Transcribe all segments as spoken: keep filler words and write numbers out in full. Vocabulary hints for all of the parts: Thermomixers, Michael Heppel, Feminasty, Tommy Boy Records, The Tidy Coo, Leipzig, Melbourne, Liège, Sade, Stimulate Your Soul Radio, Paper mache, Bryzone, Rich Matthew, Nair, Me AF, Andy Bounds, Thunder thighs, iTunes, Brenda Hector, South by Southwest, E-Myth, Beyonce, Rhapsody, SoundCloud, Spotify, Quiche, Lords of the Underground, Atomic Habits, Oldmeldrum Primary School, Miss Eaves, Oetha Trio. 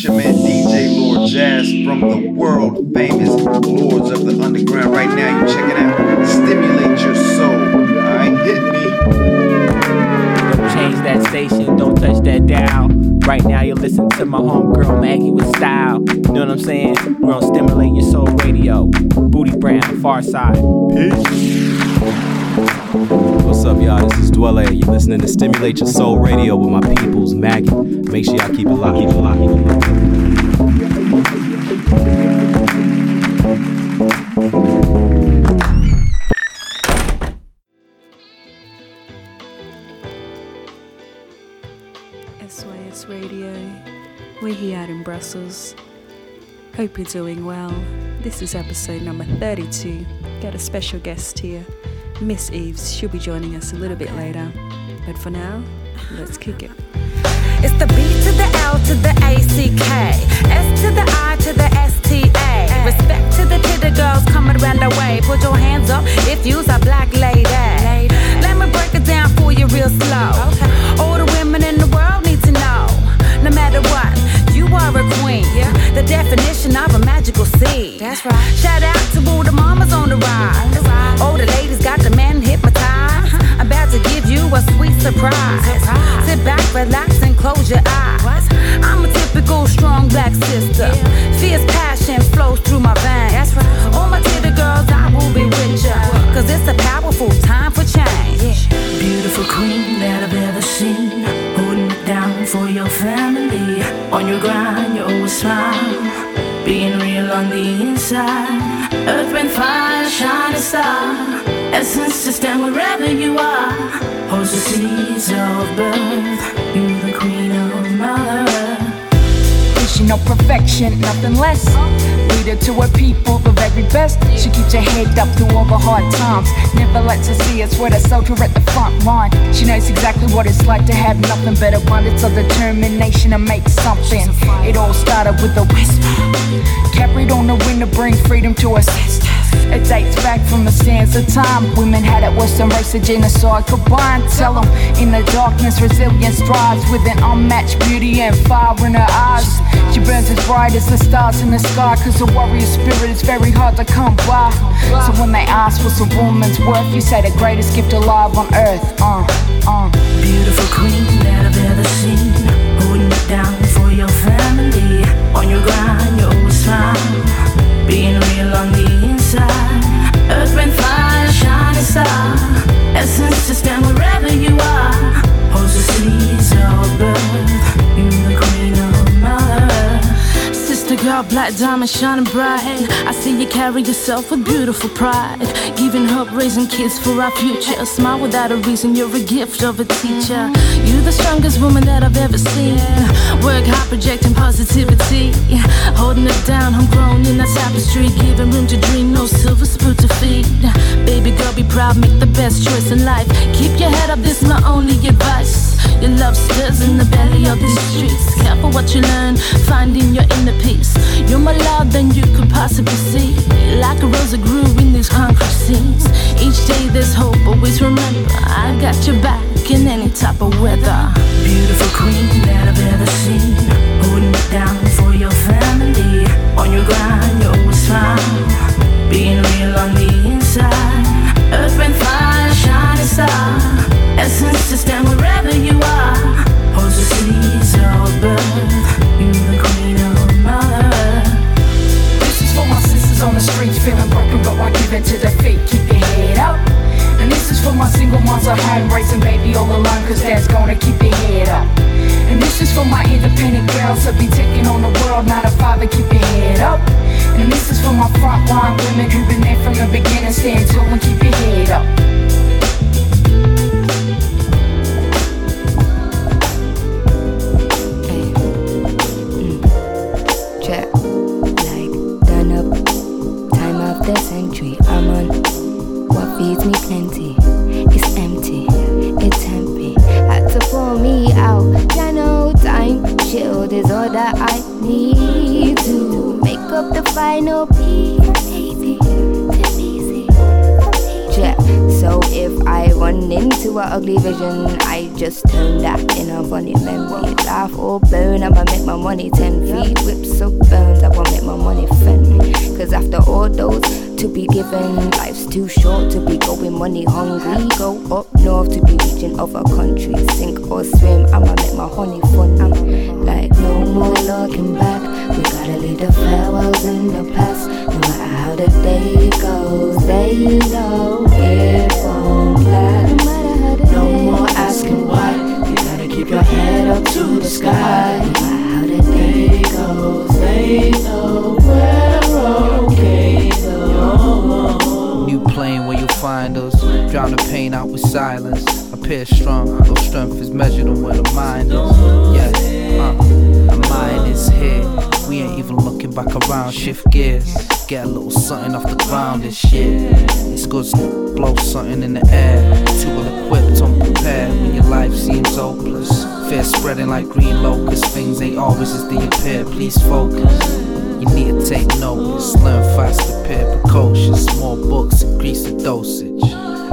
It's your man D J Lord Jazz from the world famous Lords of the Underground. Right now you're checking out Stimulate Your Soul. Alright, hit me. Don't change that station, don't touch that dial. Right now you're listening to my homegirl Maggie with style. You know what I'm saying? We're on Stimulate Your Soul Radio. Booty Brown, Far Side. Peace. What's up, y'all? This is Dwelle. You're listening to Stimulate Your Soul Radio with my peoples, Maggie. Make sure y'all keep it locked. Keep it locked. S Y S Radio. We're here out in Brussels. Hope you're doing well. This is episode number thirty-two. Got a special guest here. Miss Eaves, she'll be joining us a little bit later. But for now, let's kick it. It's the B to the L to the A C K, S to the I to the S T A. Respect to the titter girls coming around the way. Put your hands up if you's a black lady. Let me break it down for you real slow. All the women in the world need to know, no matter what, you are a queen, yeah. The definition of a magical seed. That's right. Shout out to all the mamas on the ride. All the ladies got the men hypnotized. Uh-huh. About to give you a sweet surprise. surprise. Sit back, relax, and close your eyes. What? I'm a typical strong black sister. Yeah. Fierce passion flows through my veins. That's right. All my titty girls, I will be with ya. Cause it's a powerful time for change. Yeah. Beautiful queen that I've ever seen. Holding it down for your family. On your grind, you always smile. Being real on the inside. Earth, wind, fire, shining star. Essence to stand wherever you are. Holds the seeds of birth. You're the queen of Mother Earth. Pushing on perfection, nothing less. Leader to her people, the very best. She keeps her head up through all the hard times. Never lets her see us with a soldier at the front line. She knows exactly what it's like to have nothing but abundance of determination to make something. It all started with a whisper, carried on the wind to bring freedom to her sisters. It dates back from the sands of time. Women had it worse than race and genocide combined. Tell them, in the darkness, resilience thrives with an unmatched beauty and fire in her eyes. She burns as bright as the stars in the sky. Cause a warrior spirit is very hard to come by. So when they ask what's a woman's worth, you say the greatest gift alive on earth. Uh, uh. Beautiful queen that I've ever seen. Holding it down for your family. On your grind, you always smile. Being real on the inside. Earth, wind, fire, shining star. Essence to stand wherever you are. Holds the seeds of birth. You're the queen of Mother Earth. Sister girl, black diamond shining bright. I see you carry yourself with beautiful pride. Giving hope, raising kids for our future. A smile without a reason, you're a gift of a teacher. You're the strongest woman that I've ever seen. Work hard, projecting positivity. Holding it down, homegrown in that tapestry. Giving room to dream, no silver spoon to feed. Baby girl, be proud, make the best choice in life. Keep your head up, this my only advice. Your love stirs in the belly of these streets. Careful what you learn, finding your inner peace. You're more loud than you could possibly see. Like a rose that grew in these concrete scenes. Each day there's hope, always remember I got your back in any type of weather. Beautiful queen that I've ever seen. Holding it down for your family. On your grind, you always smile. Being real on the inside. Earth, wind, fire, shining star. Essence to stand wherever you are. Holds the seeds of birth. You're the queen of Mother Earth. This is for my sisters on the streets, feeling broken, but I give it to the feet. Keep your head up. And this is for my single moms at home, raising baby all alone, cause dad's gonna keep your head up. And this is for my independent girls that be taking on the world, not a father, keep your head up. And this is for my frontline women who've been there from the beginning, stand tall and keep your head up. Feeds me plenty, it's empty, it's empty. Had to pour me out, yeah, no time. Shield is all that I need to make up the final piece. Easy, too easy. Yeah, so if I want on into an ugly vision. I just turned that in a funny memory. Laugh or burn, I'ma make my money ten feet. Whips or burns, I'ma make my money fend. Cause after all those to be given, life's too short to be going money hungry. Go up north to be reaching other countries. Sink or swim, I'ma make my honey fun. I'm like no more looking back. We gotta leave the farewells in the past. No matter how the day goes, they know it won't last. No more asking why. You gotta keep your head up to the sky. No matter how the day goes, they know we're okay though. New plane where you'll find us. Drown the pain out with silence. Appear strong, though strength is measured on where the mind is. Yeah, uh, our mind is here. We ain't even looking back around, shift gears. Get a little something off the ground this year. It's good to blow something in the air. Too well equipped, unprepared when your life seems hopeless. Fear spreading like green locusts. Things ain't always as they appear, please focus. You need to take notice, learn fast, prepare precocious. More books, increase the dosage.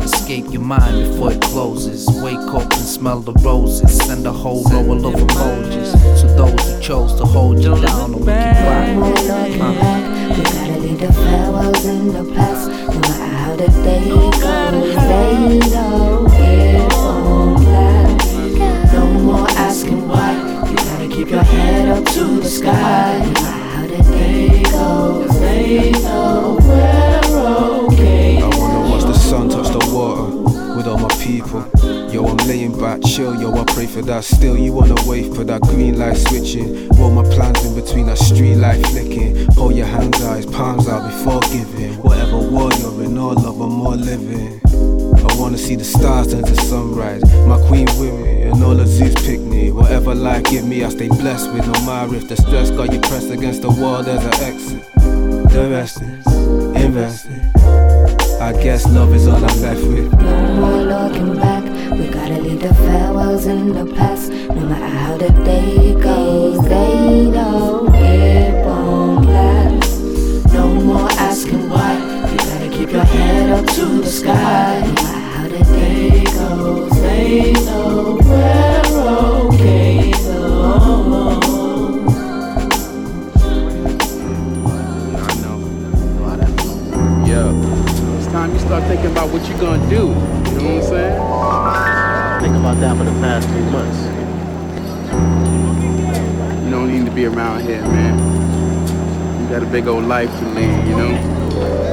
Escape your mind before it closes. Wake up and smell the roses. Send a whole row of love emojis to those who chose to hold you down or make you blind. No more looking back. We gotta leave the farewells in the past. No matter how the day goes, they know it won't last. No more asking why. You gotta keep your head up to the sky. No matter how the day goes, they know we're okay. I wanna watch the sun touch the water with all my people. Yo, I'm laying back, chill, yo, I pray for that. Still, you wanna wait for that green light switching. Roll my plans in between that street light flicking. Hold your hands out, his palms out before giving. Whatever war you're in, all of them all living. I wanna see the stars turn to sunrise. My queen with me, and all of Zeus pick me. Whatever life give me, I stay blessed with. No matter if the stress got you pressed against the wall, there's an exit. The rest is invested. I guess love is all I'm left with. No more looking back. We gotta leave the farewells in the past. No matter how the day goes, they know it won't last. No more asking why. You gotta keep your head up to the sky. No matter how the day goes, they know we're okay though. You start thinking about what you're gonna do. You know what I'm saying? Think about that for the past three months. You don't need to be around here, man. You got a big old life to lead, you know?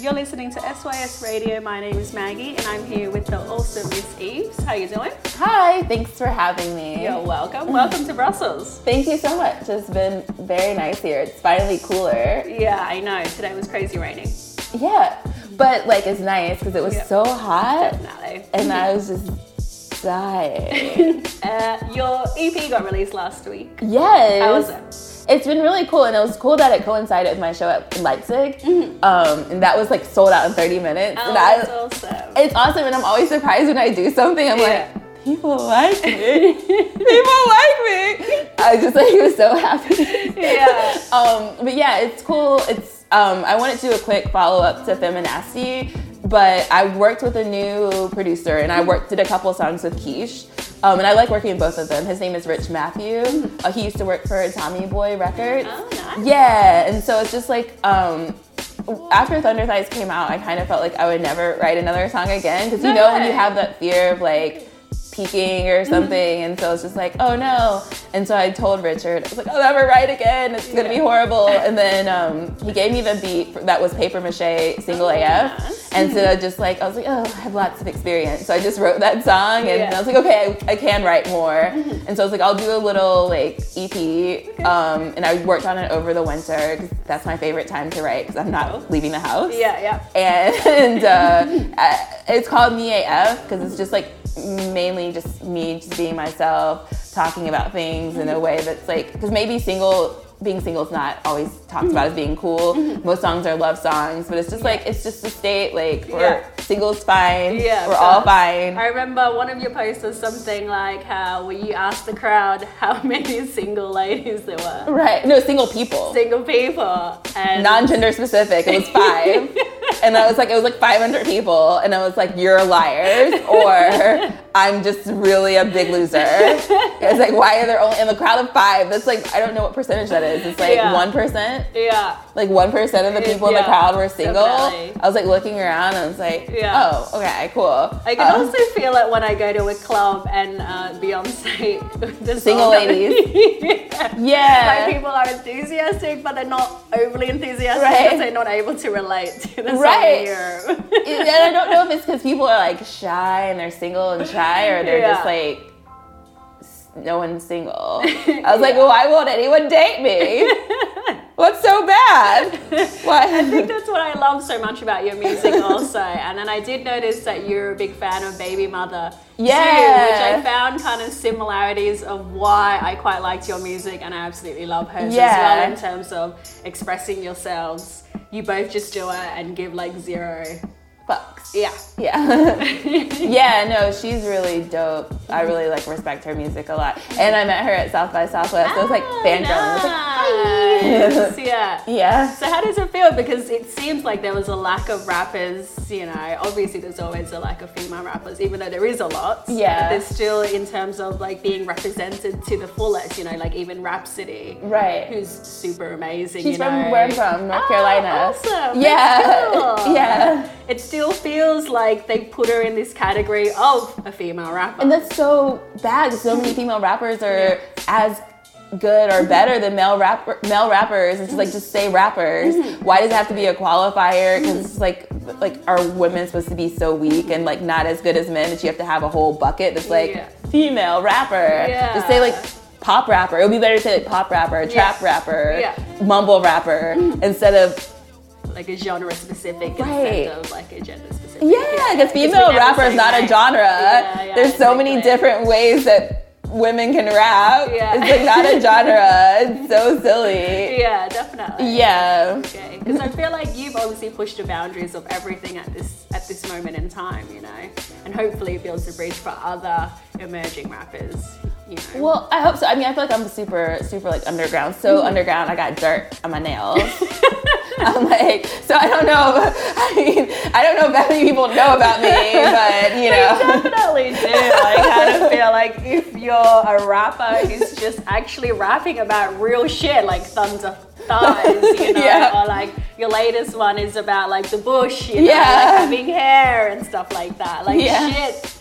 You're listening to S Y S Radio. My name is Maggie and I'm here with the awesome Miss Eaves. How are you doing? Hi, thanks for having me. You're welcome. Welcome to Brussels. Thank you so much. It's been very nice here. It's finally cooler. Yeah, I know. Today was crazy raining. Yeah, but like it's nice because it was yep. so hot Definitely. and I was just... dying. uh, your E P got released last week. Yes. How was it? It's been really cool, and it was cool that it coincided with my show at Leipzig, mm-hmm. um, and that was like sold out in thirty minutes. Oh, and I, that's awesome. It's awesome, and I'm always surprised when I do something. I'm yeah. like, people like me. People like me. I just like was so happy. yeah. Um, but yeah, it's cool. It's um, I wanted to do a quick follow up to Feminasty. But I worked with a new producer, and I worked did a couple songs with Quiche, um, and I like working with both of them. His name is Rich Matthew. Uh, he used to work for Tommy Boy Records. Oh, nice. Yeah, and so it's just like um, after Thunder Thighs came out, I kind of felt like I would never write another song again because you no know way. when you have that fear of like peaking or something, and so it's just like oh no. And so I told Richard, I was like I'll never write again. It's gonna yeah. be horrible. And then um, he gave me the beat that was Paper Mache Single oh, A F. Yeah. And so I just like, I was like, oh, I have lots of experience. So I just wrote that song and yeah. I was like, okay, I, I can write more. And so I was like, I'll do a little like E P. Okay. Um, and I worked on it over the winter because that's my favorite time to write because I'm not oh. leaving the house. Yeah, yeah. And, and uh, I, it's called Me A F because it's just like mainly just me just being myself, talking about things mm-hmm. in a way that's like, because maybe single... being single is not always talked mm-hmm. about as being cool. Mm-hmm. Most songs are love songs, but it's just yeah. like, it's just a state, like, we're yeah. single's fine, yeah, we're so all fine. I remember one of your posts was something like how when you asked the crowd how many single ladies there were. Right, no, single people. Single people. And non-gender specific, it was five. And I was like, it was like five hundred people, and I was like, you're liars, or I'm just really a big loser. It's like, why are there only, in the crowd of five, that's like, I don't know what percentage that is. It's like yeah. one percent? Yeah. Like one percent of the people it, yeah, in the crowd were single? Definitely. I was like looking around, and I was like, yeah. oh, okay, cool. I can um, also feel it when I go to a club and uh, Beyonce. The single ladies. yeah. yeah. Like people are enthusiastic, but they're not overly enthusiastic right. because they're not able to relate to the right. song. And I don't know if it's because people are like shy and they're single and shy, or they're yeah. just like, no one's single. I was yeah. like, well, why won't anyone date me? What's so bad? What? I think that's what I love so much about your music also. And then I did notice that you're a big fan of Baby Mother yeah. too, which I found kind of similarities of why I quite liked your music, and I absolutely love hers yeah. as well in terms of expressing yourselves. You both just do it and give like zero fucks. Yeah. Yeah. yeah, no, she's really dope. I really like respect her music a lot. And I met her at South by Southwest. Oh, so I was like fangirling. Nice. I was like, hi. yeah. yeah. So how does it feel? Because it seems like there was a lack of rappers, you know, obviously there's always a lack of female rappers, even though there is a lot. Yeah. But there's still in terms of like being represented to the fullest, you know, like even Rhapsody. Right. Who's super amazing. She's you know. from where I'm from, North oh, Carolina. Awesome. Yeah. Cool. Yeah. It's still Still feels like they put her in this category of a female rapper, and that's so bad. So many female rappers are yeah. as good or better than male rapper male rappers. It's just like just say rappers. Why does it have to be a qualifier? Because it's like like are women supposed to be so weak and like not as good as men that you have to have a whole bucket that's like yeah. female rapper? Yeah. Just say like. Pop rapper. It would be better to say like pop rapper, yeah. trap rapper, yeah. mumble rapper instead of. Like a genre specific right. instead of like a gender specific. Yeah, because yeah. female rapper is not like, a genre. Yeah, yeah, There's so exactly. many different ways that women can rap. Yeah. It's like not a genre. It's so silly. Yeah, definitely. Yeah. Okay. Because I feel like you've obviously pushed the boundaries of everything at this at this moment in time, you know, and hopefully it builds a bridge for other emerging rappers. You know. Well, I hope so. I mean, I feel like I'm super, super like underground. So underground, I got dirt on my nails. I'm like, so I don't know. I mean, I don't know if that many people know about me, but you know, they definitely do. Like, I kind of feel like if you're a rapper who's just actually rapping about real shit, like Thunder Thighs, you know, yeah. or like your latest one is about like the bush, you know, yeah. like having hair and stuff like that. Like yeah. shit.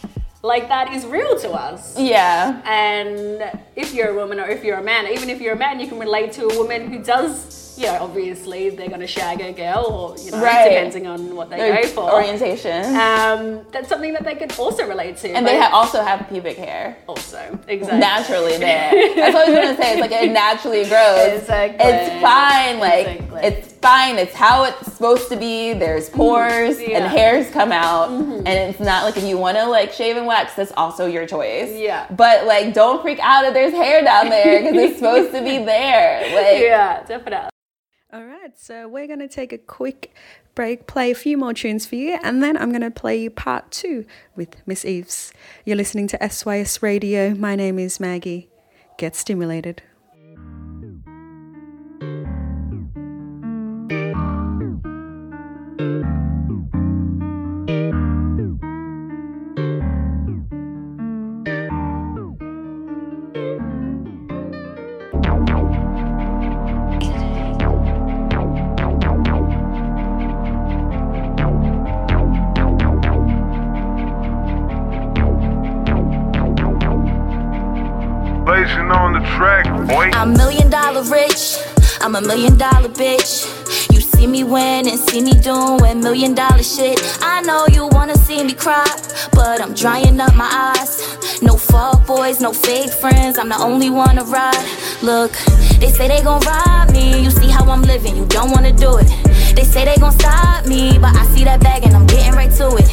Like that is real to us. Yeah. And if you're a woman or if you're a man, even if you're a man, you can relate to a woman who does you know, obviously they're going to shag a girl or, you know, right. depending on what they Their go for. Orientation. Um, that's something that they could also relate to. And they ha- also have pubic hair. Also, exactly. Naturally there. That's what I was going to say. It's like it naturally grows. Exactly. It's fine. Like, exactly. it's fine. It's how it's supposed to be. There's pores yeah. and hairs come out. Mm-hmm. And it's not like if you want to, like, shave and wax, that's also your choice. Yeah. But, like, don't freak out if there's hair down there because it's supposed to be there. Like, yeah, definitely. All right, so we're going to take a quick break, play a few more tunes for you, and then I'm going to play you part two with Miss Eaves. You're listening to S Y S Radio. My name is Maggie. Get stimulated. On the track, boy. I'm million dollar rich, I'm a million dollar bitch. You see me win and see me doing million dollar shit. I know you wanna see me cry, but I'm drying up my eyes. No fuck boys, no fake friends, I'm the only one to ride. Look, they say they gon' rob me, you see how I'm living, you don't wanna do it. They say they gon' stop me, but I see that bag and I'm getting right to it.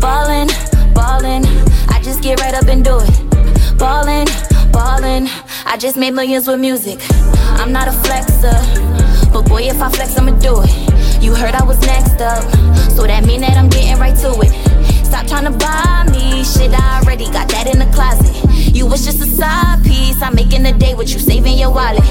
Ballin', ballin', I just get right up and do it. Ballin', ballin', I just made millions with music. I'm not a flexer, but boy, if I flex, I'ma do it. You heard I was next up, so that mean that I'm getting right to it. Stop tryna buy me shit, I already got that in the closet. You was just a side piece, I'm making a day with you, saving your wallet.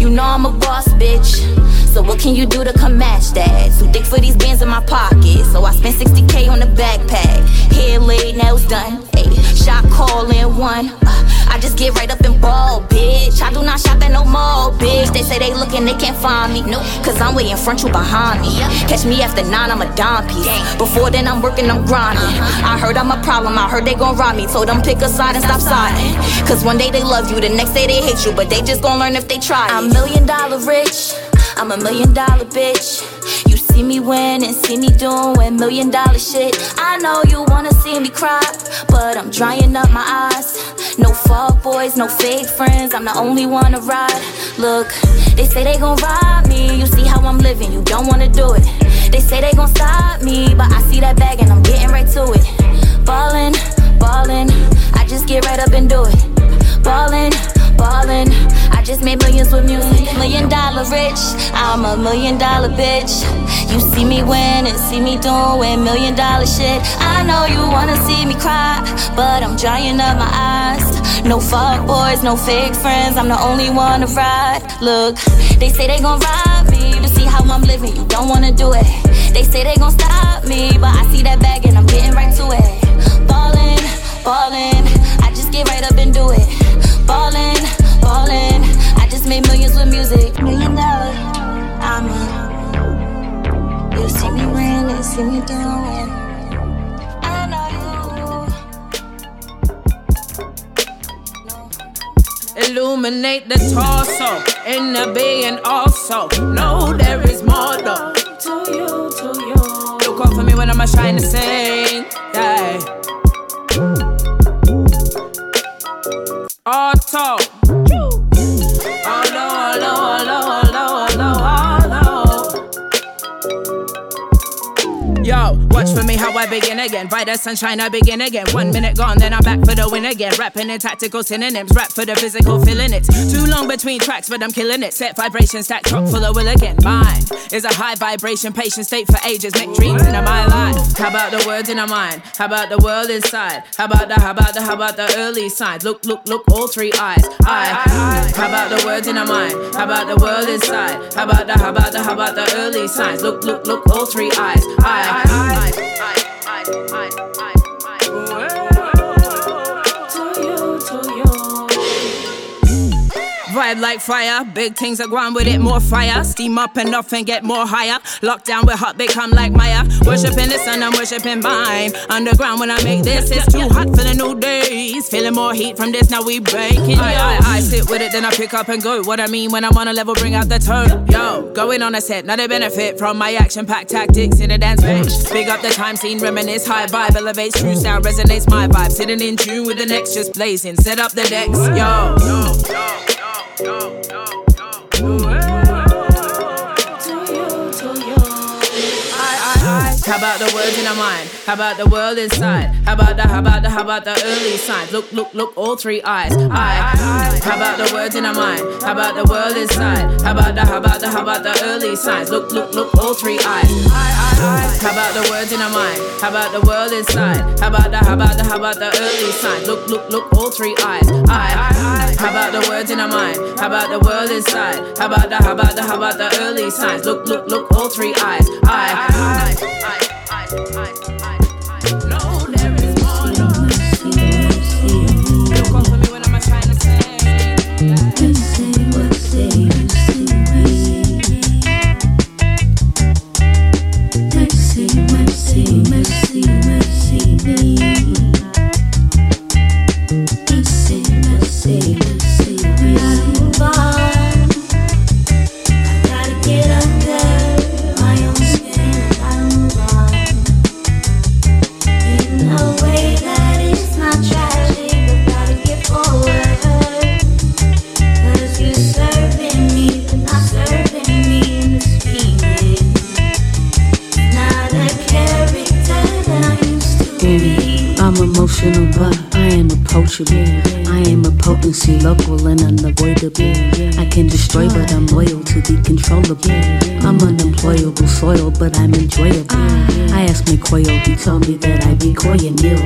You know I'm a boss, bitch, so what can you do to come match that? Too thick for these bands in my pocket, so I spent sixty K on the backpack. Hair laid, nails done, ayy, shot calling one. uh, I just get right up and ball, bitch. I do not shop at no mall, bitch. They say they looking, they can't find me. Nope. Cause I'm way in front, you behind me. Catch me after nine, I'm a dime piece. Before then, I'm working, I'm grinding. I heard I'm a problem, I heard they gon' rob me. Told them pick a side and stop siding. Cause one day they love you, the next day they hate you. But they just gon' learn if they try it. I'm million dollar rich, I'm a million dollar bitch. You see me win and see me doing million dollar shit. I know you wanna see me cry, but I'm drying up my eyes. No fuck boys, no fake friends, I'm the only one to ride. Look, they say they gon' rob me, you see how I'm living, you don't wanna do it. They say they gon' stop me, but I see that bag and I'm getting right to it. Ballin', ballin', I just get right up and do it. Ballin', ballin', I just made millions with music. Million dollar rich, I'm a million dollar bitch. You see me win and see me doing million dollar shit. I know you wanna see me cry, but I'm drying up my eyes. No fuck boys, no fake friends, I'm the only one to ride. Look, they say they gon' rob me, you see how I'm living, you don't wanna do it. They say they gon' stop me, but I see that bag and I'm getting right to it. Ballin', ballin', I just get right up and do it. Ballin', ballin', I just made millions with music. Million dollar, I'm a. You see me win and see me doing. I know you. No, no. Illuminate the torso in the being also. No, there is more though. To you, to you. You call for me when I'm a shine to sing. Yeah. Auto. Hello, hello, hello, hello, hello, hello. Yo, watch for me how I begin again. Brighter sunshine, I begin again. One minute gone, then I'm back for the win again. Rapping in tactical synonyms, rap for the physical feeling it. Too long between tracks, but I'm killing it. Set vibrations, stack truck full of will again. Mine is a high vibration, patient state for ages. Make dreams into my life. How about the words in our mind? How about the world inside? How about the, how about the, how about the early signs? Look, look, look, all three eyes. I, I, I. How about the words in our mind? How about the world inside? How about the, how about the, how about the early signs? Look, look, look, all three eyes. I, I. I, I, I, I, I, I. To you, to you. Vibe like fire, big things are going with it, more fire. Steam up and off and get more higher. Locked down with hot, become like Maya. Worshipping the sun, I'm worshipping mine. Underground when I make this, it's too hot for the new days. Feeling more heat from this, now we breaking. I, I, I sit with it, then I pick up and go. What I mean when I'm on a level, bring out the tone. Yo, going on a set, not a benefit from my action-packed tactics in a dance bitch. Big up the time scene, reminisce, high vibe, elevates true sound, resonates my vibe. Sitting in tune with the next, just blazing, set up the decks, yo. Yo, yo, yo, yo, yo, yo. How about the words in our mind? How about the world inside? How about the, how about the, how about the early signs? Look, look, look, all three eyes. I, I, how about the words in our mind? How about the world inside? How about the, how about the, how about the early signs? Look, look, look, all three eyes. I, I, I, how about the words in our mind? How about the world inside? How about the, how about the, how about the early signs? Look, look, look, all three eyes. I, I, how about the words in our mind? How about the world inside? How about the, how about the, how about the early signs? Look, look, look, all three eyes. I, I, I. I, I, I, I know there is more love. Don't come for me when I'm trying to say. You say what say, you say what say. Mercy, mercy, mercy, mercy, mercy, mercy, mercy, mercy, mercy, mercy. Emotional, but I am approachable. I am a potency, local and unavoidable. I can destroy, but I'm loyal to the controllable. I'm unemployable soil, but I'm enjoyable. I asked McCoy, he told me that I be coy and ill.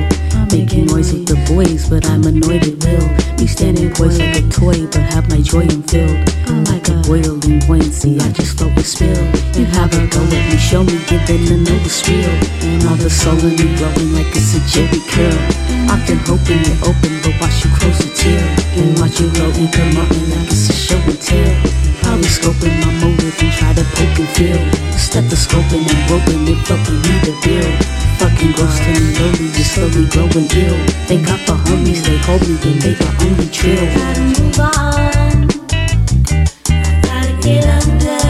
Making noise with the boys, but I'm annoyed at will. Me standing poised like a toy, but have my joy unfilled. I'm like a boil in buoyancy, I just float with spill. You have a go at me, show me, give it the notice real. And all the soul in me glowing like it's a Jerry curl. I've been hoping you open, but watch you close a tear. And watch you roll and come out and like it's a show and tell. Probably scoping my motive and try to poke and feel. Stethoscoping and roping it up and need a bill. Fucking gross to me, lonely, just slowly growing ill. They got for homies, they hold me, then they got only trill. I gotta move on. I gotta get under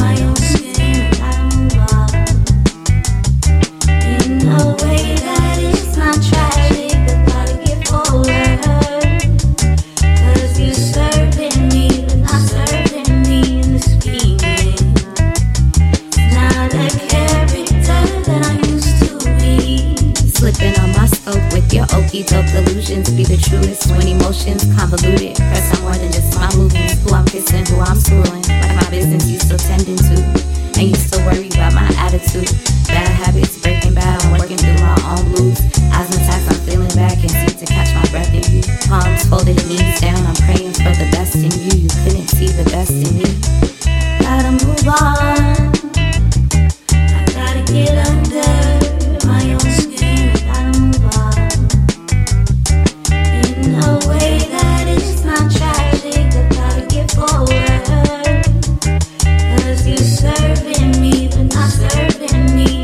my own skin. I gotta move on. In a way that is not tragic, I gotta get forward. Cause you're serving me, but not serving me in the scheming. Not a character that I'm used to be. Slipping on my scope with your okie doke delusions. Be the truest when emotions convoluted. Press on more than just my movements. Who I'm kissing, who I'm screwing. Like my business you still tending to. And you still worry about my attitude. Bad habits breaking bad. I'm working through my own blues. Asthma attacks, I'm feeling back and seem to catch my breath in you. Palms folded and knees down. I'm praying for the best in you. You couldn't see the best in me. Gotta move on. I gotta get under my own skin. A way that is not tragic, I gotta get forward. Cause you're serving me, but not serving me.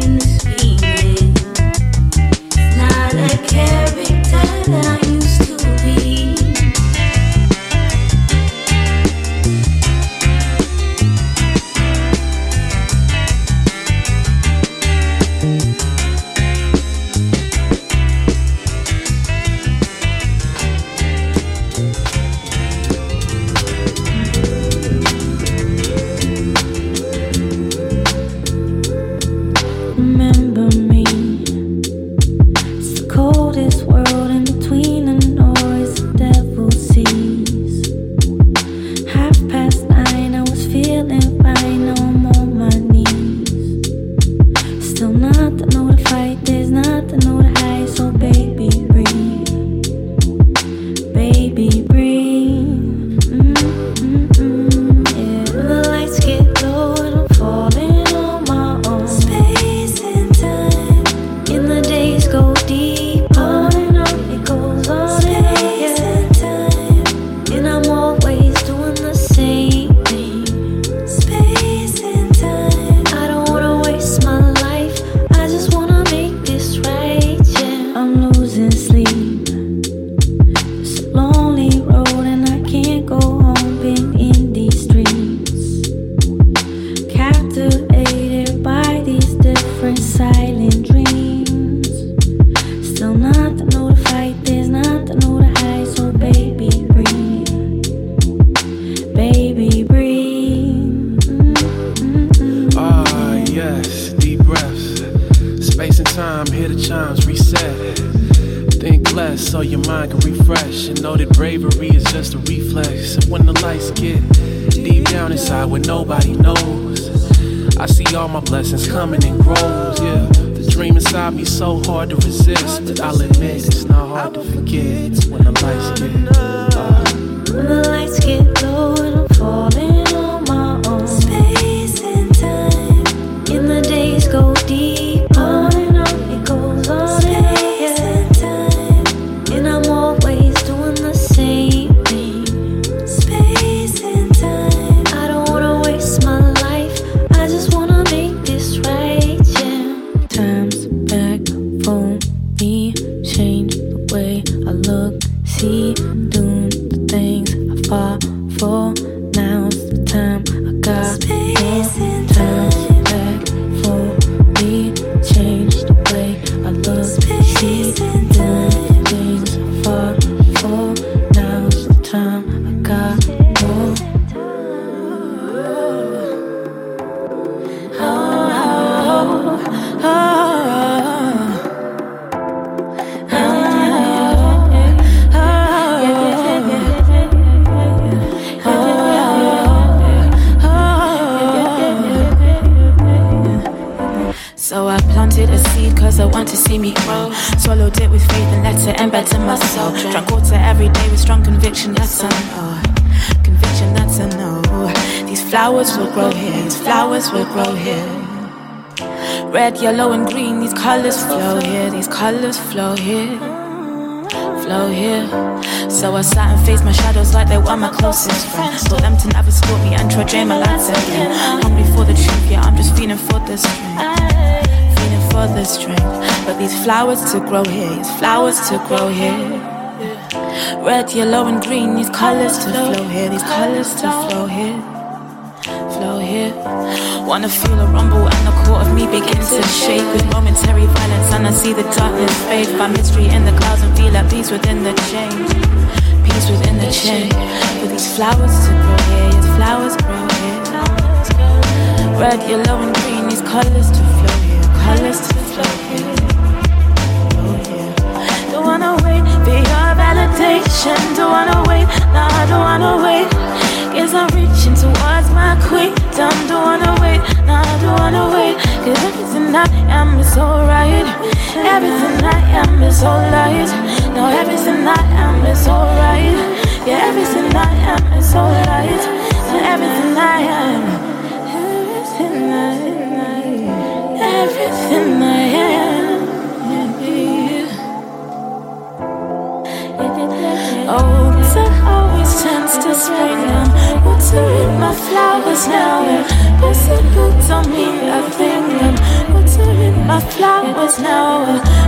fresh and know that bravery is just a reflex. And when the lights get deep down inside where nobody knows, I see all my blessings coming in grows, yeah. The dream inside me so hard to resist, but I'll admit it's not hard to forget. It's when the lights get low. When the lights get low and I'm falling on my own. Space and time, and the days go deep. Red, yellow and green, these colors flow here, these colors flow here, flow here. So I sat and faced my shadows like they were my closest friends. Told them to never stalk me and try my lights again. Hungry for the truth, yeah, I'm just feeling for the strength, feeling for the strength. But these flowers to grow here, these flowers to grow here. Red, yellow and green, these colors to flow here, these colors to flow here, flow here. Wanna feel a rumble and the core of me begins to shake with momentary violence, and I see the darkness fade by mystery in the clouds and feel at peace within the change, peace within the change. With these flowers to grow here, these flowers grow here. Red, yellow and green, these colors to flow here, colors to flow here, flow here. Don't wanna wait for your validation, don't wanna wait, nah, don't wanna wait. Cause I'm reaching towards my queendom. Don't wanna wait, nah, don't wanna wait. Cause everything I am is alright. Everything I am is alright. No, everything I am is alright. Yeah, everything I am is alright. No, everything I am. Everything I am. Everything I am. Oh, so tends to spring, I'm watering my flowers now. And possible don't mean a thing. I'm watering my flowers now.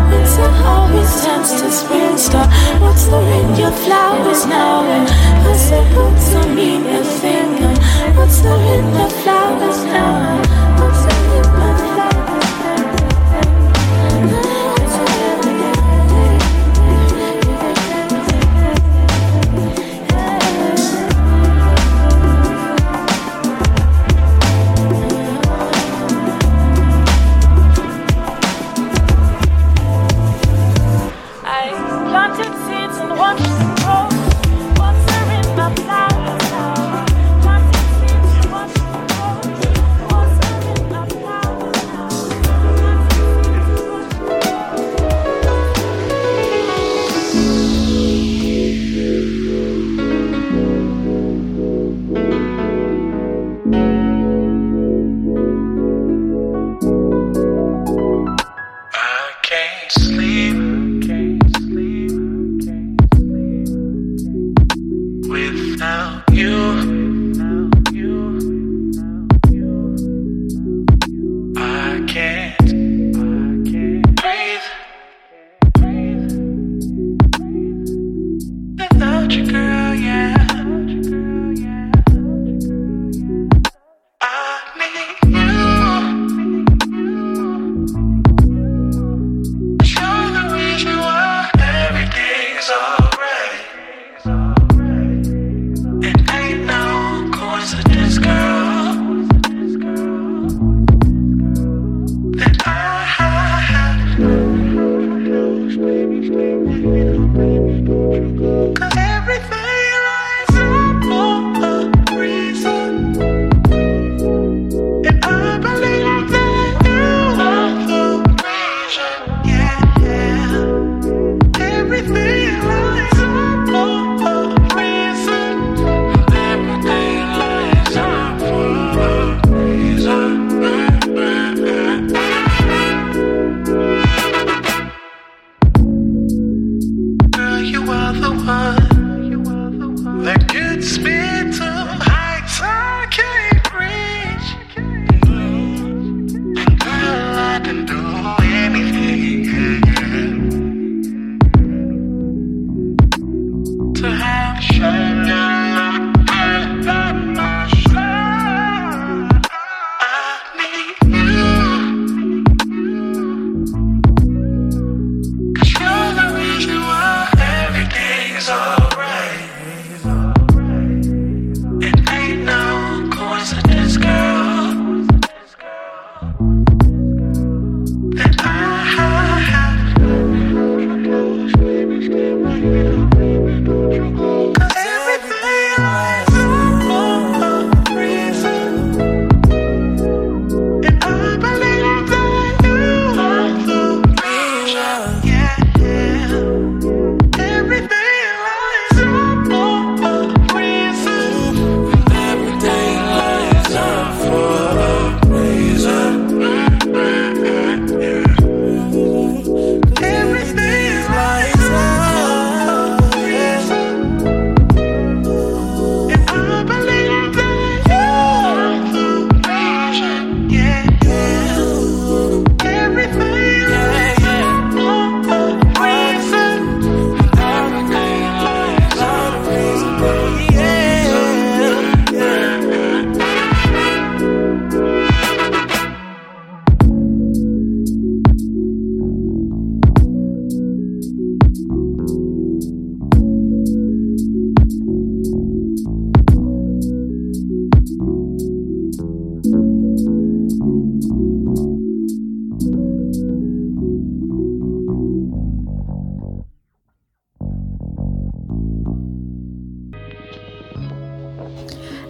Winter always tends to spring. Start watering your flowers now. And possible don't mean a thing. I'm watering my flowers now. Watering my flowers now. Watering my flowers now, planting seeds and watching them grow. Watering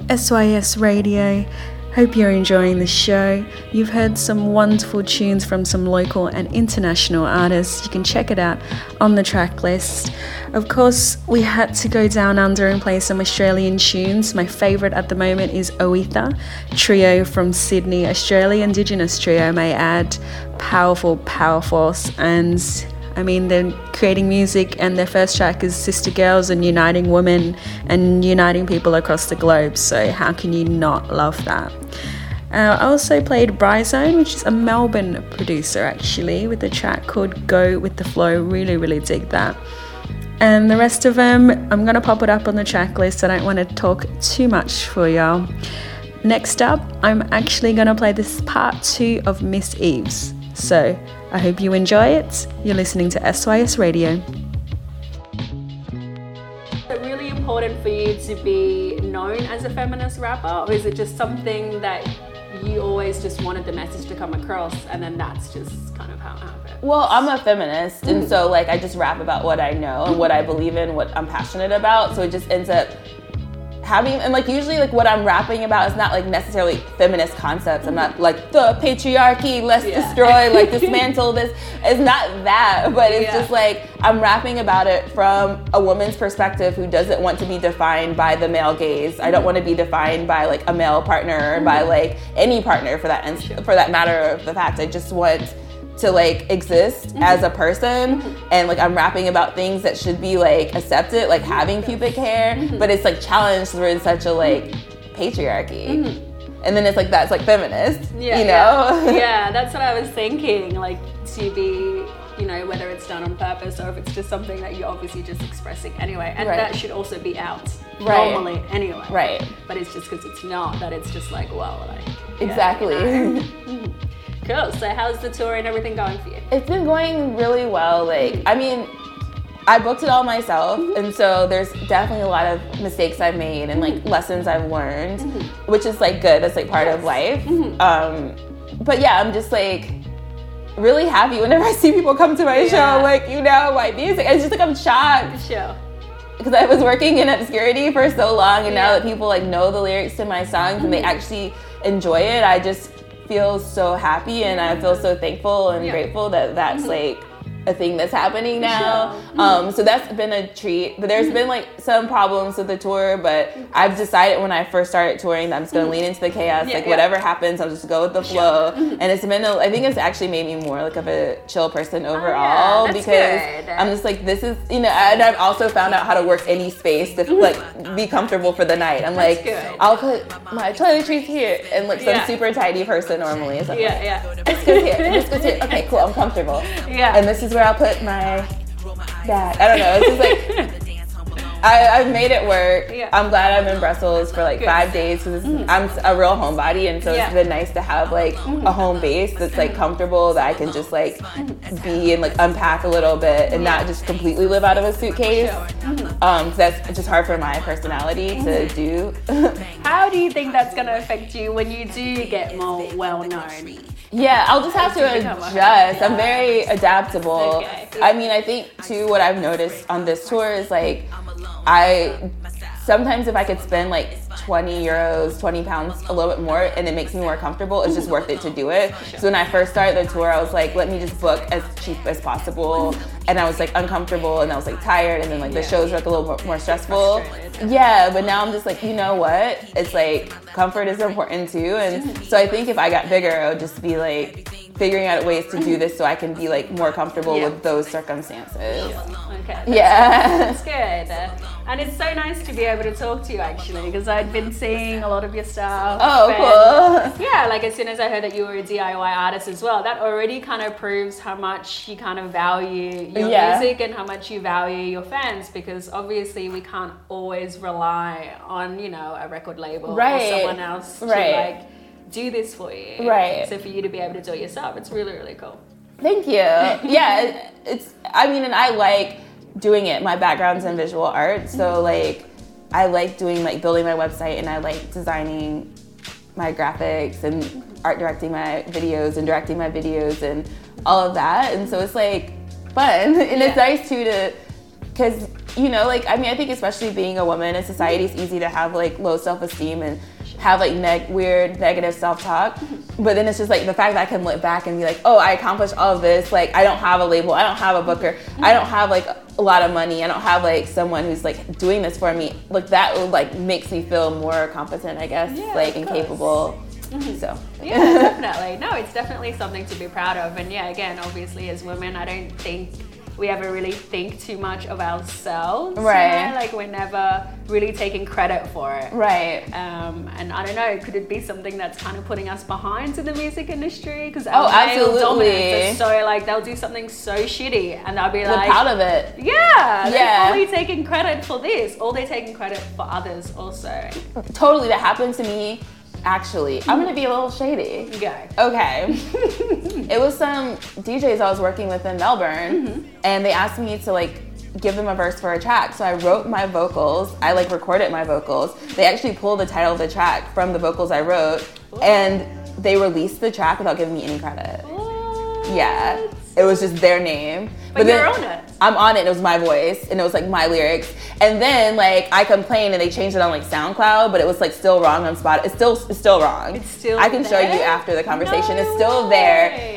S Y S Radio. Hope you're enjoying the show. You've heard some wonderful tunes from some local and international artists. You can check it out on the track list. Of course, we had to go down under and play some Australian tunes. My favourite at the moment is Oetha Trio from Sydney, Australia, Indigenous trio, may add. Powerful, powerful, and I mean, they're creating music, and their first track is Sister Girls and uniting women and uniting people across the globe. So how can you not love that? Uh, I also played Bryzone, which is a Melbourne producer actually, with a track called Go With The Flow. Really, really dig that. And the rest of them, I'm going to pop it up on the track list. I don't want to talk too much for y'all. Next up, I'm actually going to play this part two of Miss Eaves. So I hope you enjoy it. You're listening to S Y S Radio. Is it really important for you to be known as a feminist rapper, or is it just something that you always just wanted the message to come across, and then that's just kind of how it happened? Well, I'm a feminist, mm. and so like I just rap about what I know and what I believe in, what I'm passionate about. So it just ends up having, and like usually like what I'm rapping about is not like necessarily feminist concepts. I'm not like the patriarchy, let's yeah. destroy, like dismantle this. It's not that, but it's yeah. just like I'm rapping about it from a woman's perspective who doesn't want to be defined by the male gaze. I don't want to be defined by like a male partner or by like any partner for that inst- for that matter of the fact. I just want to like exist mm-hmm. as a person, mm-hmm. and like I'm rapping about things that should be like accepted, like having pubic hair, mm-hmm. but it's like challenged in such a like patriarchy. Mm-hmm. And then it's like, that's like feminist, yeah, you know? Yeah. yeah, that's what I was thinking, like to be, you know, whether it's done on purpose or if it's just something that you're obviously just expressing anyway. And right. that should also be out right. normally anyway. Right. But it's just because it's not that it's just like, well, like. Yeah, exactly. You know? Cool. So how's the tour and everything going for you? It's been going really well. Like, I mean, I booked it all myself, mm-hmm. and so there's definitely a lot of mistakes I've made and like mm-hmm. lessons I've learned, mm-hmm. which is like good. That's like part yes. of life. Mm-hmm. Um, but yeah, I'm just like really happy whenever I see people come to my yeah. show. Like, you know, my music. It's just like I'm shocked. Show. Because I was working in obscurity for so long, and yeah. now that people like know the lyrics to my songs mm-hmm. and they actually enjoy it, I just feel so happy, and I feel so thankful and yeah. grateful that that's mm-hmm. like a thing that's happening now. Sure. Mm-hmm. Um, so that's been a treat, but there's mm-hmm. been like some problems with the tour, but I've decided when I first started touring that I'm just going to mm-hmm. lean into the chaos, yeah, like yeah. whatever happens, I'll just go with the flow. Sure. Mm-hmm. And it's been, a, I think it's actually made me more like of a chill person overall, oh, yeah. because good. I'm just like, this is, you know, and I've also found out how to work any space to like be comfortable for the night. I'm that's like, good. I'll put my toiletries here, and like some yeah. super tidy person normally. So yeah, like, yeah. Let's go here, let's go here. Okay, cool, I'm comfortable. Yeah. And this is where I'll put my dad. I don't know. It's just like I, I've made it work. Yeah. I'm glad I'm in Brussels for like Good. five days because mm. I'm a real homebody, and so yeah. it's been nice to have like mm. a home base that's like comfortable that I can just like be and like unpack a little bit and not just completely live out of a suitcase. Mm. Um, that's just hard for my personality mm. to do. How do you think that's going to affect you when you do get more well known? Yeah, I'll just have to adjust. I'm very adaptable. I mean, I think too what I've noticed on this tour is like I sometimes if I could spend like twenty euros, twenty pounds, a little bit more, and it makes me more comfortable, it's just worth it to do it. So when I first started the tour, I was like, let me just book as cheap as possible. And I was like uncomfortable, and I was like tired, and then like the shows were like a little bit more stressful. Yeah, but now I'm just like, you know what? It's like comfort is important too. And so I think if I got bigger, I would just be like figuring out ways to do this so I can be like more comfortable yeah. with those circumstances. Okay. That's yeah. Good. That's good. And it's so nice to be able to talk to you actually, because I'd been seeing a lot of your stuff. Oh, cool. Yeah, like as soon as I heard that you were a D I Y artist as well, that already kind of proves how much you kind of value your yeah. music and how much you value your fans, because obviously we can't always rely on, you know, a record label right. or someone else right. to like do this for you. Right. So for you to be able to do it yourself, it's really, really cool. Thank you. Yeah, it's, I mean, and I like doing it. My background's in visual art, so like I like doing like building my website, and I like designing my graphics and art directing my videos and directing my videos and all of that. And so it's like fun, and yeah. it's nice too to because, you know, like, I mean, I think especially being a woman in society, it's easy to have, like, low self-esteem and have, like, neg- weird negative self-talk. But then it's just, like, the fact that I can look back and be like, oh, I accomplished all of this. Like, I don't have a label. I don't have a booker. I don't have, like, a lot of money. I don't have, like, someone who's, like, doing this for me. Like, that, like, makes me feel more competent, I guess, yeah, like, and capable. Mm-hmm. So yeah, definitely. No, it's definitely something to be proud of. And yeah, again, obviously as women, I don't think we ever really think too much of ourselves. Right. You know? Like, we're never really taking credit for it. Right. Um, and I don't know, could it be something that's kind of putting us behind to the music industry? Because our oh, male dominance is so, like, they'll do something so shitty and they'll be like, they're proud of it. Yeah. Yeah. They're only taking credit for this, or they're taking credit for others also. Totally. That happened to me. Actually, I'm gonna be a little shady. Okay. Okay. It was some D Js I was working with in Melbourne, mm-hmm. and they asked me to, like, give them a verse for a track. So I wrote my vocals. I, like, recorded my vocals. They actually pulled the title of the track from the vocals I wrote, Ooh. and they released the track without giving me any credit. What? Yeah. It was just their name. But, but you're on it. I'm on it, and it was my voice, and it was, like, my lyrics. And then, like, I complained, and they changed it on, like, SoundCloud, but it was, like, still wrong on Spotify. It's still, it's still wrong. It's still I can there? Show you after the conversation. No it's still way.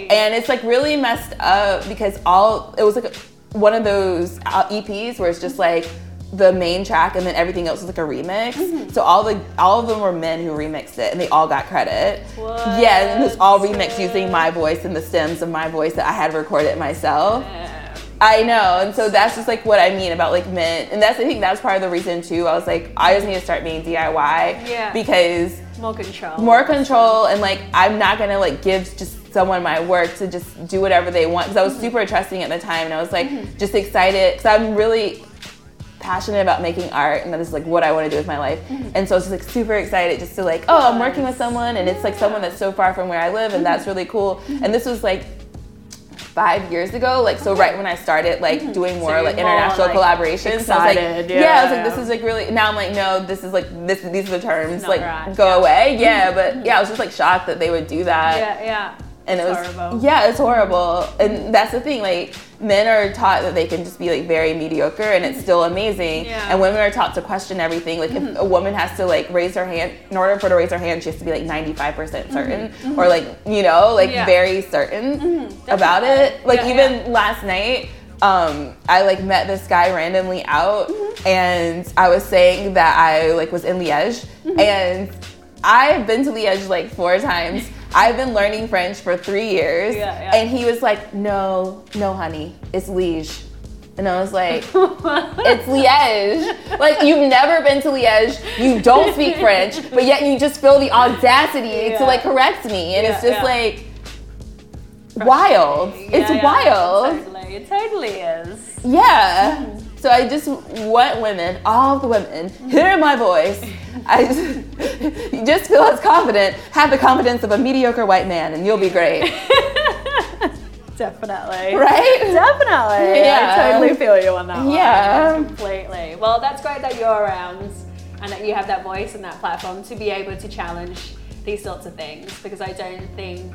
There. And it's, like, really messed up because all, it was, like, one of those E Ps where it's just, like, the main track and then everything else was like a remix. Mm-hmm. So all the all of them were men who remixed it, and they all got credit. What? Yeah, and it was all remixed using my voice and the stems of my voice that I had recorded myself. Yeah. I know, and so that's just like what I mean about like men, and that's I think that's part of the reason too. I was like, I just need to start being D I Y yeah. because more control, more control, and like I'm not gonna like give just. Someone my work to just do whatever they want because I was mm-hmm. super trusting at the time, and I was like mm-hmm. just excited because I'm really passionate about making art, and that is like what I want to do with my life. Mm-hmm. And so I was just like super excited just to like, oh, I'm working with someone, and yeah. it's like someone that's so far from where I live, and mm-hmm. that's really cool. Mm-hmm. And this was like five years ago, like so right when I started like mm-hmm. doing more so like international more, like, collaborations. Excited, so I was like, yeah. yeah, I was like, this is like really. Now I'm like, no, this is like this. These are the terms. Like, right. go yeah. away. Yeah, but yeah, I was just like shocked that they would do that. Yeah, yeah. And it was, horrible. yeah, it's horrible. And that's the thing, like, men are taught that they can just be, like, very mediocre, and it's still amazing. Yeah. And women are taught to question everything. Like, mm-hmm. if a woman has to, like, raise her hand, in order for her to raise her hand, she has to be, like, ninety-five percent certain. Mm-hmm. Or, like, you know, like, yeah. very certain mm-hmm. about it. Like, yeah, even yeah. last night, um, I, like, met this guy randomly out, mm-hmm. and I was saying that I, like, was in Liège. Mm-hmm. And I've been to Liège, like, four times. I've been learning French for three years, yeah, yeah. and he was like, no, no, honey, it's Liège. And I was like, it's Liège. Like, you've never been to Liège, you don't speak French, but yet you just feel the audacity yeah. to, like, correct me. And yeah, it's just, yeah. like, wild. Yeah, it's yeah, wild. Totally. It totally is. Yeah. Mm-hmm. So I just want women, all the women, mm-hmm. hear my voice. I just, you just feel as confident. Have the confidence of a mediocre white man, and you'll be great. Definitely. Right? Definitely. Yeah. I totally feel you on that one. Yeah. Completely. Well, that's great that you're around and that you have that voice and that platform to be able to challenge these sorts of things, because I don't think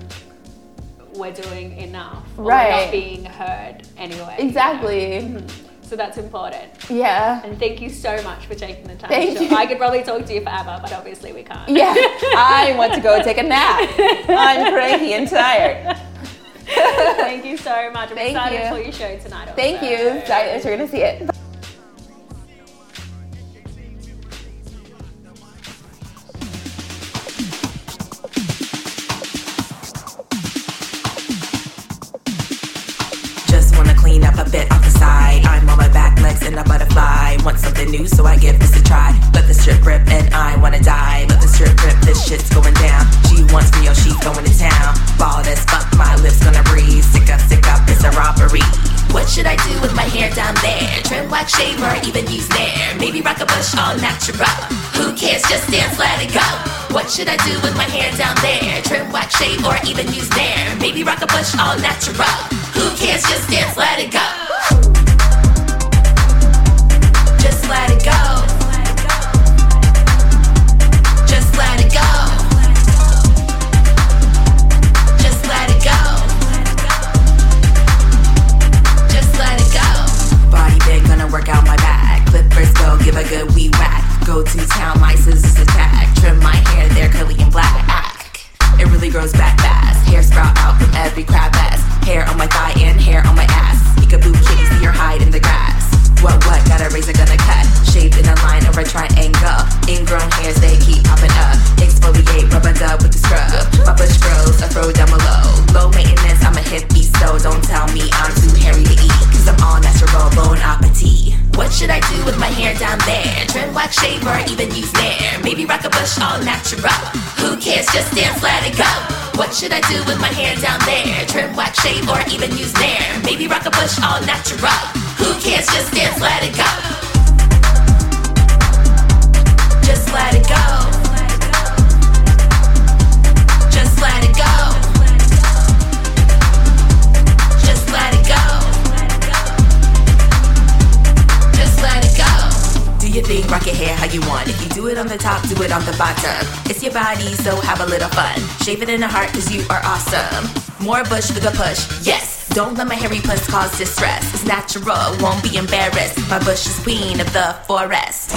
we're doing enough. Or right. We're not being heard anyway. Exactly. You know? Mm-hmm. So that's important. Yeah. And thank you so much for taking the time. Thank sure. you. I could probably talk to you forever, but obviously we can't. Yeah. I want to go take a nap. I'm cranky and tired. Thank you so much. I'm thank excited you. for your show tonight. Also. Thank you. Excited you're going to see it. And a butterfly, want something new, so I give this a try. Let the strip rip, and I wanna die. Let the strip rip, this shit's going down. She wants me, oh, she's going to town. Bald as fuck, my lips gonna breathe. Sick up, sick up, it's a robbery. What should I do with my hair down there? Trim, black, shave, or even use Nair. Maybe rock a bush all natural. Who cares, just dance, let it go. What should I do with my hair down there? Trim, black, shave, or even use Nair. Maybe rock a bush all natural. Who cares, just dance, let it go. Just let it go. Just let it go. Just let it go. Just let it go. Body big, gonna work out go to town. My scissors attack. Trim my hair, they're curly and black. It really grows back fast. Hair sprout out from every crab ass. Hair on my thigh and hair on my ass. Peekaboo kitty, see her hide in the grass. What, what, got a razor, gonna cut. Shaped in a line or a triangle. Ingrown hairs, they keep popping up. Exfoliate, rub a dub with the scrub. My bush grows, I throw down below. Low maintenance, I'm a hippie, so don't tell me I'm too hairy to eat. Cause I'm all natural, bone appetit. What should I do with my hair down there? Trim, wax, shave, or even use Nair. Maybe rock a bush all natural. Who cares, just dance, let it go. What should I do with my hair down there? Trim, wax, shave, or even use Nair. Maybe rock a bush all natural. Who cares, just dance. Just let it go. Just let it go. Just let it go. Just let it go. Just let it go. Do your thing, rock your hair how you want. If you do it on the top, do it on the bottom. It's your body, so have a little fun. Shave it in the heart, cause you are awesome. More bush, bigger push, yes. Don't let my hairy puss cause distress. It's natural, won't be embarrassed. My bush is queen of the forest.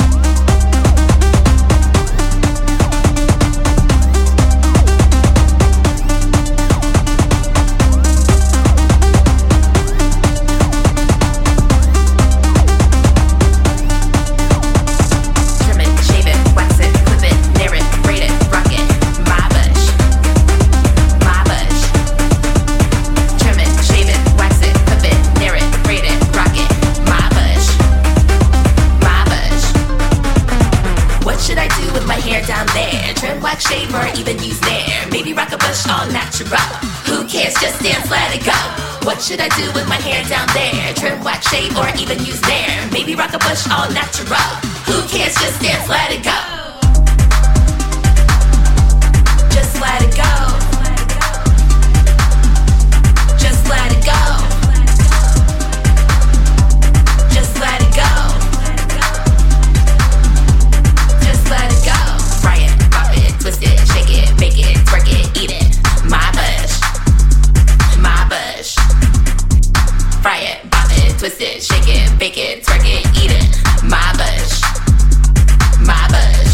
Shave or even use Nair. Maybe rock a bush all natural. Who cares? Just dance, let it go. What should I do with my hair down there? Trim, wax, shave, or even use Nair. Maybe rock a bush all natural. Who cares? Just dance, let it go. Just let it go. Just let it go. Just let it go. Just let it go. Twist it, shake it, make it, twerk it, eat it. My bush, my bush. Fry it, pop it, twist it, shake it, bake it, twerk it, eat it. My bush, my bush.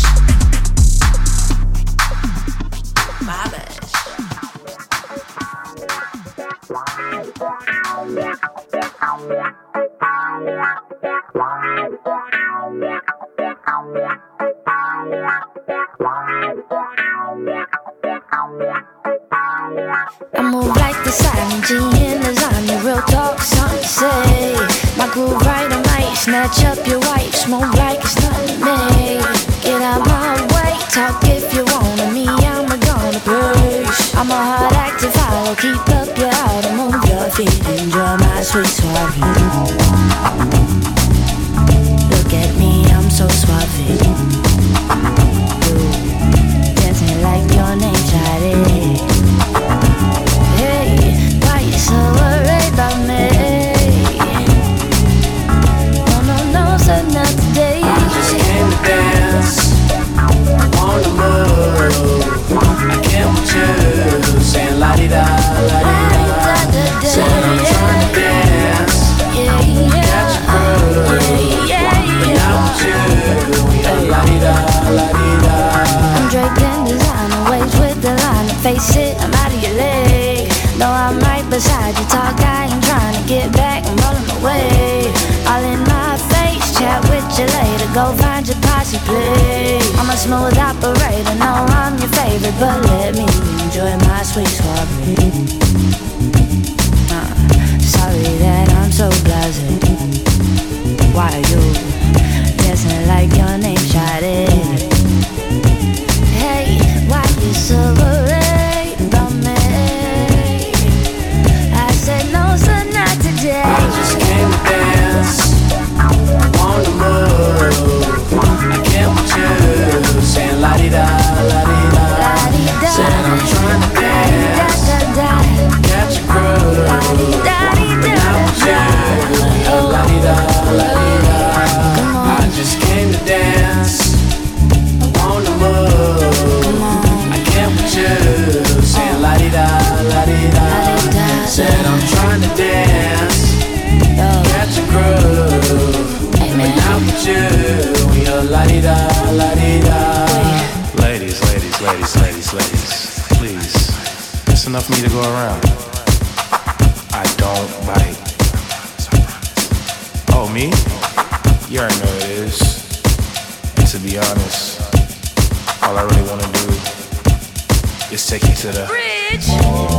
My bush. I'm all right, the silent genius, lasagna, real talk, something to say. My groove right, I might snatch up your wife, smoke like it's not me. Get out my way, talk if you want to me, I'm a gonna push. I'm a hard active, I'll keep up your heart, I'm on your feet, enjoy my sweet suave. Look at me, I'm so suave. Like your name, Charlie. Hey, why you so worried about me? No, no, no, so not today. I just came to dance. I wanna move. I can't with you. Saying la di da, la di da. Saying I'm trying to dance. Yeah, yeah. Catch a groove. Yeah, yeah. But not with you. La di da, la di da. I'm draped in designer waves with the line. Face it, I'm out of your leg. Though I'm right beside you, talk, I ain't trying to get back, I'm rolling away. All in my face, chat with you later. Go find your posse, please. I'm a smooth operator, no, I'm your favorite. But let me enjoy my sweet suave. uh, Sorry that I'm so blasé. Why are you dancing like your name, Shadi? So worried about me. I said no, sir, not today. I just came to dance. I wanna move. I can't with you. Saying la di da, la di da. Saying I'm trying to dance. Catch a groove. But not with you. La di da, la di da. I just came to dance. la-dee-da. Ladies, ladies, ladies, ladies, ladies, please. It's enough for me to go around. I don't bite. Oh, me? You already know it is. And to be honest, all I really want to do is take you to the bridge. Oh.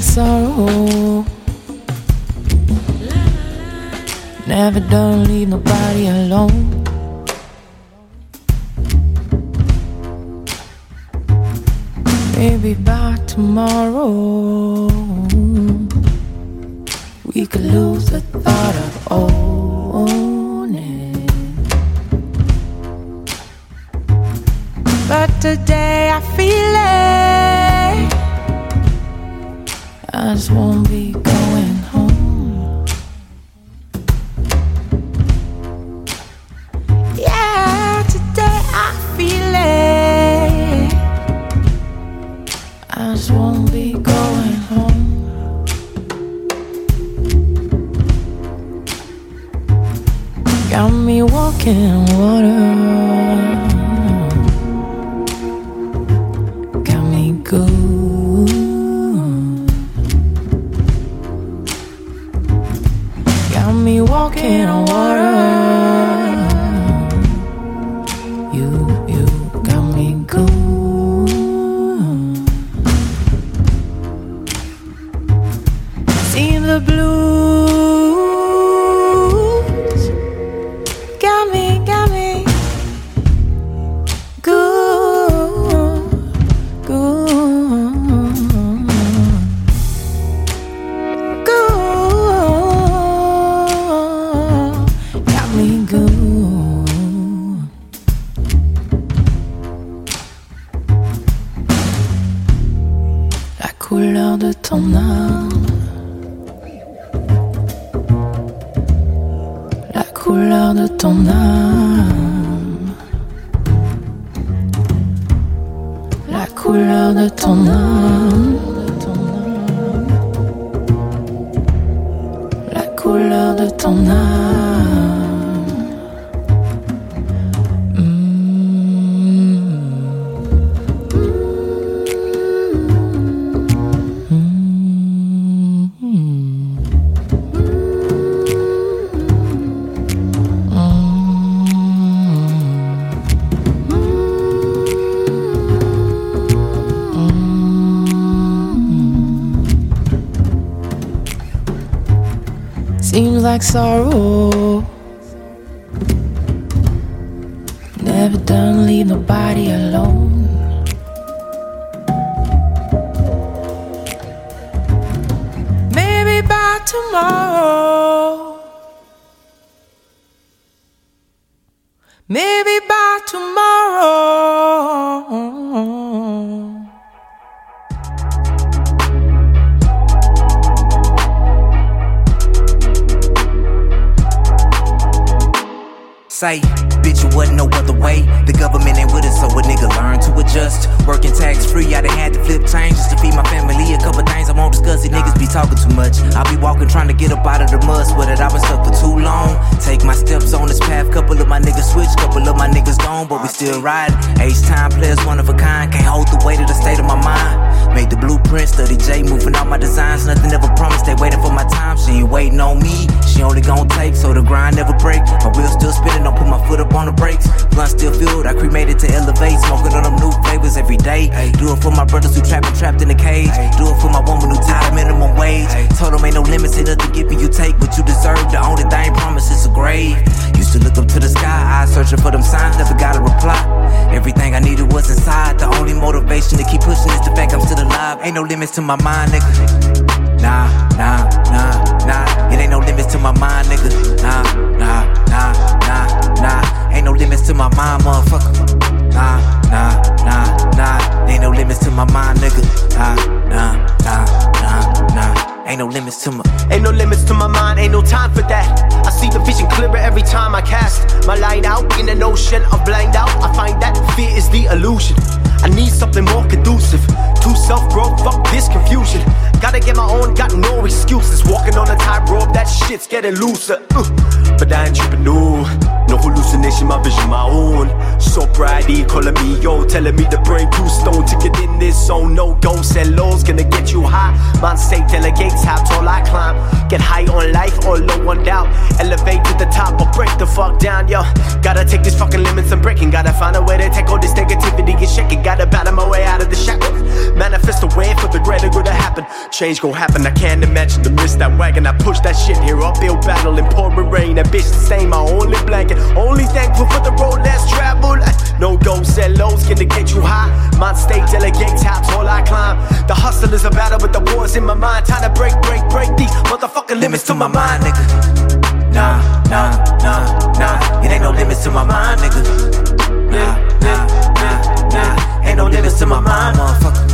Sorrow never done leave nobody alone. Maybe by tomorrow could lose the thought of owning. But today I feel it, I just won't be going home. Yeah, today I feel it, I just won't be going home. Got me walking on water, got me good, got me walking on water. You, you got me good. Seen the blues, like sorrow, never done leave nobody alone. Maybe by tomorrow, maybe by tomorrow. Say, bitch, it wasn't no other way. The government ain't with us, so a nigga learn to adjust. Working tax-free, I done had to flip change just to feed my family. A couple things I won't discuss, these niggas be talking too much. I be walking, trying to get up out of the mud, swear that I've been stuck for too long. Take my steps on this path, couple of my niggas switch, couple of my niggas gone, but we still ride. H-time players, one of a kind, can't hold the weight of the state of my mind. Made the blueprint, study J, moving all my designs. Nothing ever promised, they waiting for my time. She ain't waiting on me, she only gon' take, so the grind never break. My wheel's still spinning, don't put my foot up on the brakes. Blunt still filled, I cremated to elevate. Smoking on them new flavors every day. Do it for my brothers who trapping, trapped in a cage. Do it for my woman who tied minimum wage. Told them ain't no limits, ain't nothing giving you take, but you deserve. The only thing promised is a grave. Used to look up to the sky, eyes searching for them signs, never got a reply. Everything I needed was inside. The only motivation to keep pushing is the fact I'm still alive. Ain't no limits to my mind, nigga. Nah, nah, nah, nah. It ain't no limits to my mind, nigga. Nah, nah, nah, nah, nah. Ain't no limits to my mind, motherfucker. Nah, nah, nah, nah. Ain't no limits to my mind, nigga. Nah, nah, nah, nah, nah. Ain't no limits to my Ain't no limits to my mind, ain't no time for that. I see the vision clearer every time I cast my line out in an ocean of blind out. I find that fear is the illusion. I need something more conducive to self-growth, fuck this confusion. Gotta get my own, got no excuses. Walking on a tightrope, that shit's getting looser. uh, But I ain't tripping, no. No hallucination, my vision, my own. Sobriety calling me, yo, telling me the brain too stone to get in this zone. No don't sell lows, gonna get you high. Mind state delegates how tall I climb. Get high on life or low on doubt. Elevate to the top or break the fuck down, yo. Gotta take these fucking limits I'm breaking. Gotta find a way to take all this negativity and shake it. Gotta battle my way out of the shackles. Manifest a way for the greater good to happen. Change gon' happen, I can't imagine the miss that wagon. I push that shit here, uphill battle in pouring rain. Ambition stain my only blanket. Only thankful for the road less traveled. No goals set lows, gonna get you high. Mind state delegate tops, all I climb. The hustle is a battle with the wars in my mind. Time to break, break, break these motherfucking limits to my mind, nigga. Nah, nah, nah, nah. It ain't no limits to my mind, nigga. Nah, nah, nah, nah. Ain't no limits to my mind, motherfucker.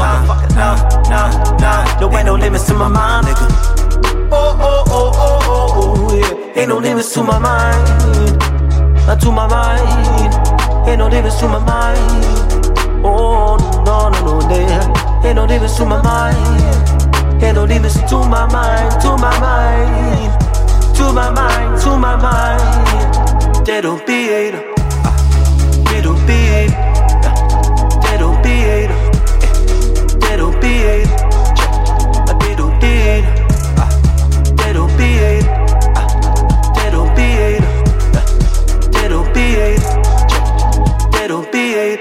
Motherfucker, nah, nah, nah. There ain't no limits to my mind, nigga. Oh, oh, oh, oh, oh, oh, yeah. Ain't no limits to my mind. Not to my mind. Ain't no limits to my mind. Oh, no, no, no, yeah. Ain't no limits to my mind. Ain't no limits to my mind. To my mind. To my mind. To my mind. There don't be it. There don't be it. There don't be it. There don't be it. There don't be it. There don't be it. There don't be it. There don't be it. There don't be it.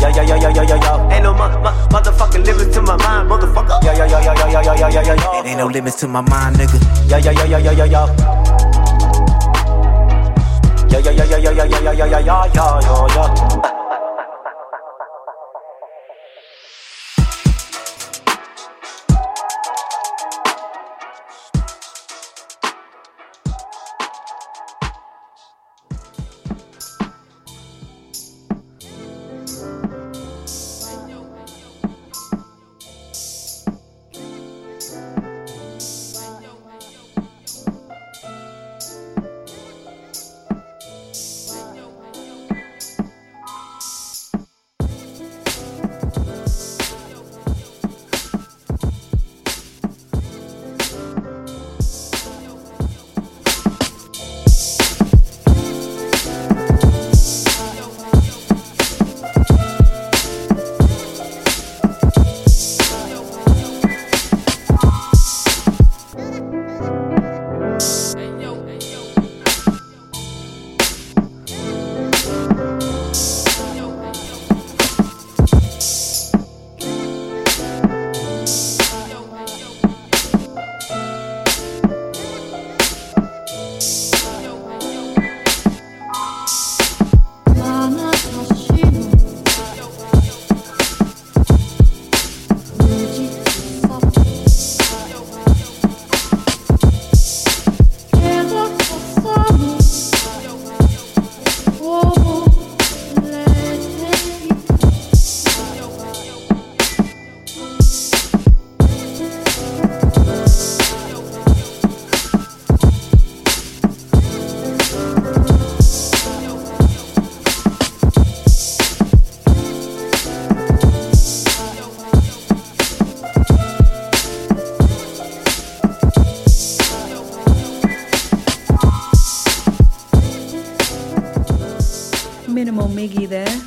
Yo, yo, yo, yo, yo, yo, yo. Ain't no mo- mo- motherfucking limits to my mind, motherfucker. Yo, yo, yo, yo, yo, yo, yo, yo, yo, yo. It ain't no limits to my mind, nigga. Yo, yo, yo, yo, yo, yo, yo. Yo, yo, yo, yo, yo, yo, yo, yo, yo, yo, yo, yo, yo.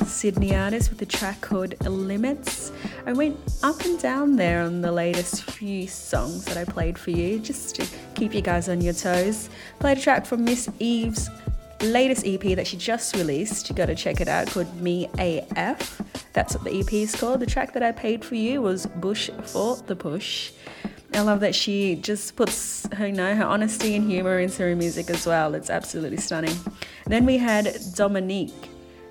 Sydney artist with a track called Limits. I went up and down there on the latest few songs that I played for you just to keep you guys on your toes. Played a track from Miss Eaves' latest E P that she just released. You got to check it out, called Me A F. That's what the E P is called. The track that I played for you was Bush for the Push. I love that she just puts her, you know, her honesty and humor into her music as well. It's absolutely stunning. Then we had Dominique,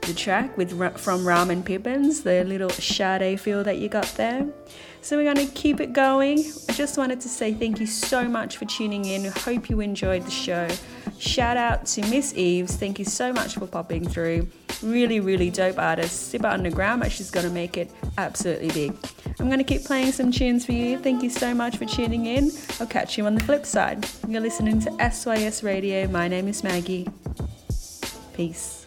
the track with from Ram and Pippins, the little Sade feel that you got there. So we're going to keep it going. I just wanted to say thank you so much for tuning in. Hope you enjoyed the show. Shout out to Miss Eaves. Thank you so much for popping through. Really, really dope artist. Super underground, but she's going to make it absolutely big. I'm going to keep playing some tunes for you. Thank you so much for tuning in. I'll catch you on the flip side. You're listening to S Y S Radio. My name is Maggie. Peace.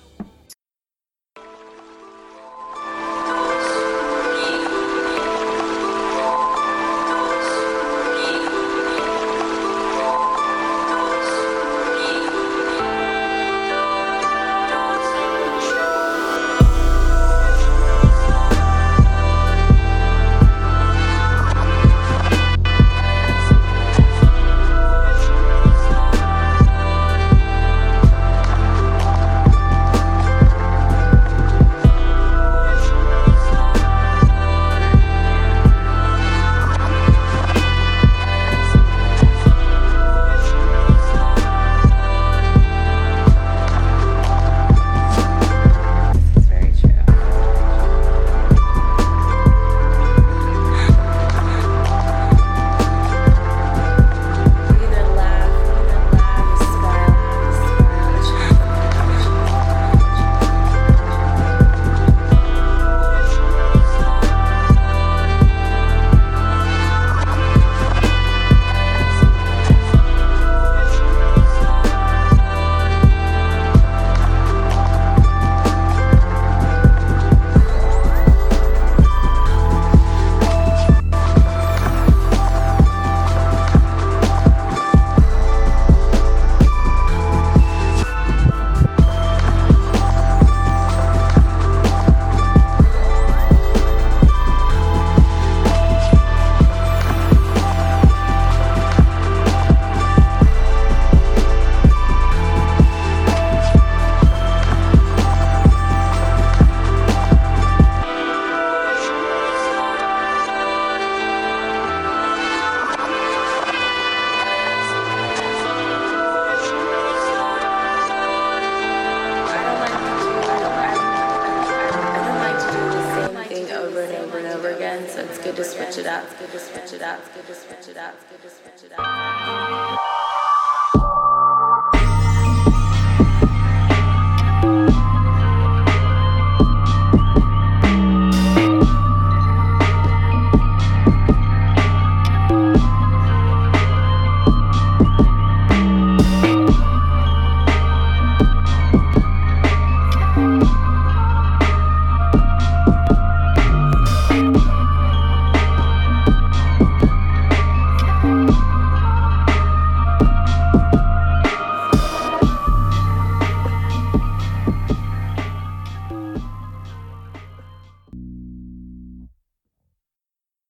It's good to switch it up. It's good to switch it up. It's good to switch it up.